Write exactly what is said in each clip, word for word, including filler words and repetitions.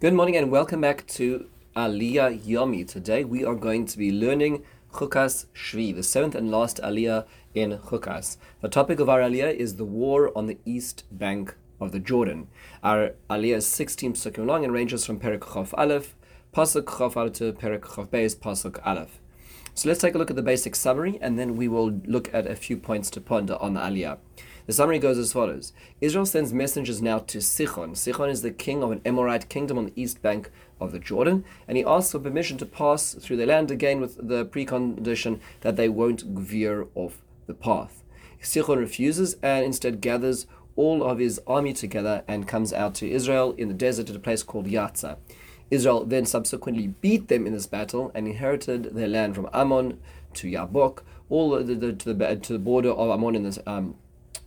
Good morning and welcome back to Aliyah Yomi. Today we are going to be learning Chukas Shvi, the seventh and last Aliyah in Chukas. The topic of our Aliyah is the war on the east bank of the Jordan. Our Aliyah is sixteen psukim long and ranges from Perik Chof Aleph, Pasuk Chof Aleph to Perik Chof Beis, Pasuk Aleph. So let's take a look at the basic summary and then we will look at a few points to ponder on the Aliyah. The summary goes as follows. Israel sends messengers now to Sichon. Sichon is the king of an Amorite kingdom on the east bank of the Jordan, and he asks for permission to pass through their land again with the precondition that they won't veer off the path. Sichon refuses and instead gathers all of his army together and comes out to Israel in the desert at a place called Yatza. Israel then subsequently beat them in this battle and inherited their land from Ammon to Yabok, all the, the, to, the, to the border of Ammon in this um,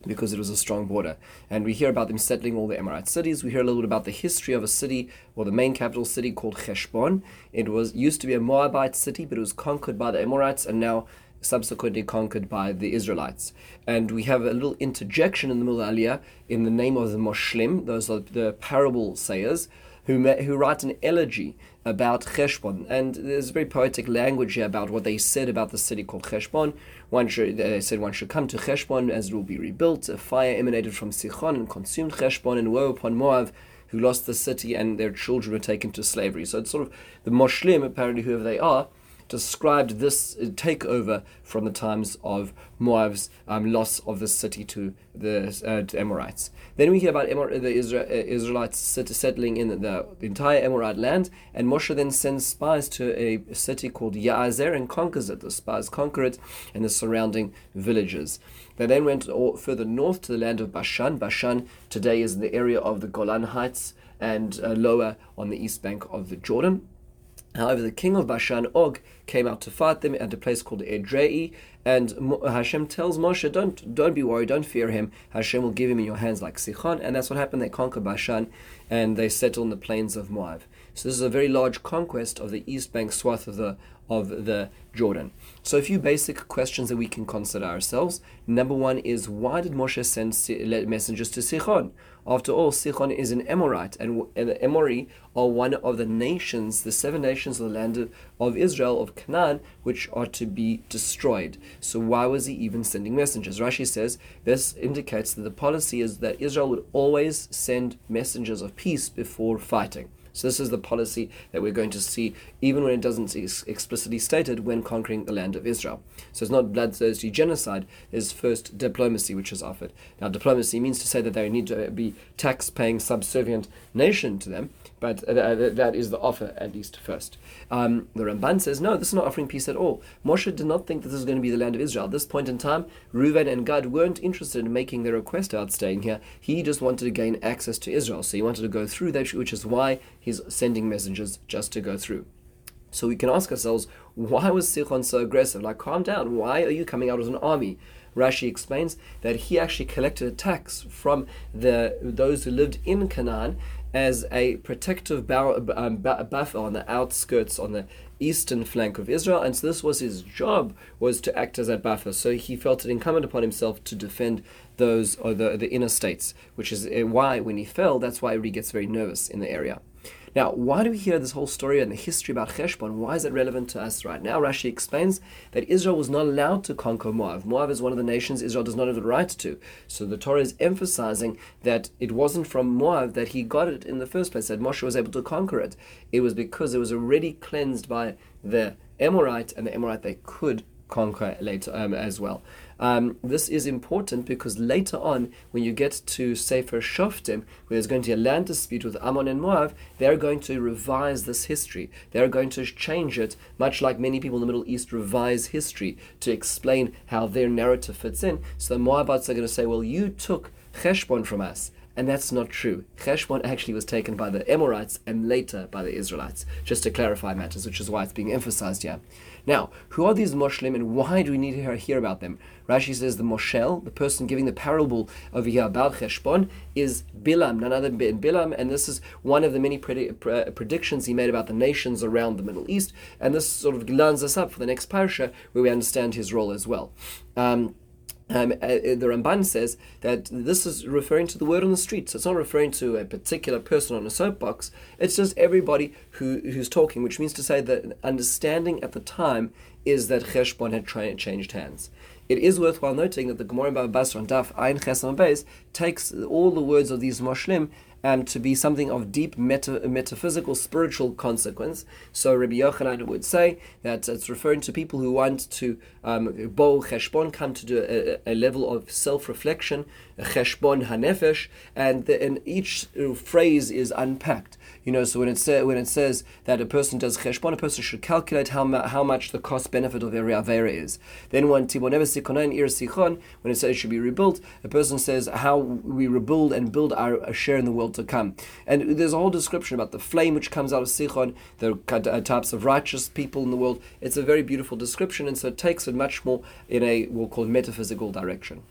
because it was a strong border. And we hear about them settling all the Amorite cities. We hear a little bit about the history of a city, or the main capital city, called Heshbon. It was used to be a Moabite city, but it was conquered by the Amorites and now subsequently conquered by the Israelites. And we have a little interjection in the middle of Aliyah in the name of the Moshlim. Those are the parable sayers who met, who write an elegy about Heshbon. And there's very poetic language here about what they said about the city called Heshbon. One should, they said one should come to Heshbon as it will be rebuilt. A fire emanated from Sichon and consumed Heshbon, and woe upon Moab, who lost the city and their children were taken to slavery. So it's sort of the Moshlim, apparently whoever they are, described this takeover from the times of Moab's um, loss of the city to the, uh, to the Amorites. Then we hear about Amor- the Isra- Israelites settling in the entire Amorite land, and Moshe then sends spies to a city called Yaazer and conquers it. The spies conquer it and the surrounding villages. They then went further north to the land of Bashan. Bashan today is the area of the Golan Heights and uh, lower on the east bank of the Jordan. However, the king of Bashan, Og, came out to fight them at a place called Edrei, and Hashem tells Moshe, don't don't be worried, don't fear him. Hashem will give him in your hands like Sichon, and that's what happened. They conquered Bashan, and they settled in the plains of Moab. So this is a very large conquest of the east bank swath of the of the Jordan. So a few basic questions that we can consider ourselves. Number one is, why did Moshe send messengers to Sichon? After all, Sichon is an Amorite, and the Amori are one of the nations, the seven nations of the land of Israel, of Canaan, which are to be destroyed. So why was he even sending messengers? Rashi says this indicates that the policy is that Israel would always send messengers of peace before fighting. So this is the policy that we're going to see, even when it doesn't is explicitly stated, when conquering the land of Israel. So it's not bloodthirsty genocide, it's first diplomacy which is offered. Now diplomacy means to say that they need to be tax-paying, subservient nation to them, but uh, that is the offer, at least first. Um, the Ramban says, no, this is not offering peace at all. Moshe did not think that this is going to be the land of Israel. At this point in time, Reuven and Gad weren't interested in making their request out staying here. He just wanted to gain access to Israel, so he wanted to go through that, which is why he's sending messengers just to go through. So we can ask ourselves, why was Sichon so aggressive? Like, calm down, why are you coming out as an army? Rashi explains that he actually collected a tax from the those who lived in Canaan as a protective buffer on the outskirts, on the eastern flank of Israel, and so this was his job, was to act as that buffer. So he felt it incumbent upon himself to defend those, or the, the inner states, which is why when he fell, that's why everybody gets very nervous in the area. Now, why do we hear this whole story and the history about Heshbon? Why is it relevant to us right now? Rashi explains that Israel was not allowed to conquer Moab. Moab is one of the nations Israel does not have the right to. So the Torah is emphasizing that it wasn't from Moab that he got it in the first place, that Moshe was able to conquer it. It was because it was already cleansed by the Amorite, and the Amorite they could conquer later um, as well. Um, this is important because later on, when you get to Sefer Shoftim, where there's going to be a land dispute with Ammon and Moab, they're going to revise this history. They're going to change it, much like many people in the Middle East revise history to explain how their narrative fits in. So the Moabites are going to say, well, you took Heshbon from us. And that's not true. Heshbon actually was taken by the Amorites and later by the Israelites, just to clarify matters, which is why it's being emphasized here. Now, who are these Moshlim and why do we need to hear about them? Rashi says the Moshel, the person giving the parable over here about Heshbon, is Bilam, none other than Bilam, and this is one of the many pred- pre- predictions he made about the nations around the Middle East, and this sort of lines us up for the next parasha, where we understand his role as well. Um, Um, the Ramban says that this is referring to the word on the street, so it's not referring to a particular person on a soapbox, it's just everybody who, who's talking, which means to say that understanding at the time is that Heshbon had tra- changed hands. It is worthwhile noting that the Gemara in Baba Basra on Daf Ein Chesam Beis takes all the words of these Moshlim Um, to be something of deep meta- metaphysical, spiritual consequence. So Rabbi Yochanan would say that it's referring to people who want to um, bo cheshbon, come to do a, a level of self-reflection, cheshbon hanefesh, and, the, and each phrase is unpacked. You know, so when it sa- when it says that a person does cheshbon, a person should calculate how ma- how much the cost benefit of every avera is. Then when tiboneva sikonan ir sichon, when it says it should be rebuilt, a person says how we rebuild and build our, our share in the world to come. And there's a whole description about the flame which comes out of Sichon, the types of righteous people in the world. It's a very beautiful description, and so it takes it much more in a, we'll call, metaphysical direction.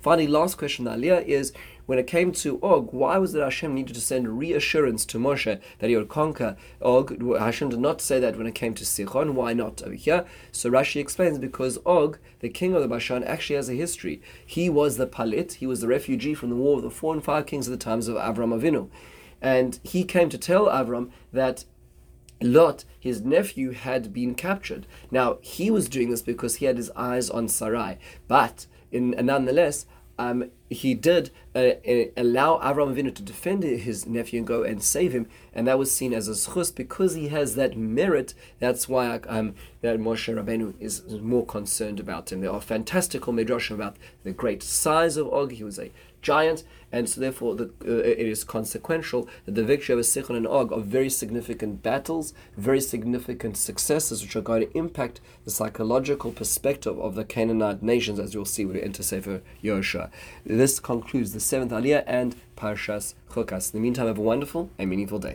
Finally, last question, Aliyah, is when it came to Og, why was it Hashem needed to send reassurance to Moshe that he would conquer Og? Hashem did not say that when it came to Sichon. Why not over here? So Rashi explains, because Og, the king of the Bashan, actually has a history. He was the palit, he was the refugee from the war of the four and five kings of the times of Avram Avinu. And he came to tell Avram that Lot, his nephew, had been captured. Now, he was doing this because he had his eyes on Sarai. But In, and nonetheless, um, he did uh, uh, allow Avram Avinu to defend his nephew and go and save him, and that was seen as a zchus because he has that merit. That's why um, that Moshe Rabbeinu is more concerned about him. There are fantastical midrashim about the great size of Og. He was a giant, and so therefore the, uh, it is consequential that the victory of Sichon and Og are very significant battles, very significant successes, which are going to impact the psychological perspective of the Canaanite nations, as you'll see when we enter Sefer Yosha. This concludes the seventh Aliyah and Parshas Chukas. In the meantime, have a wonderful and meaningful day.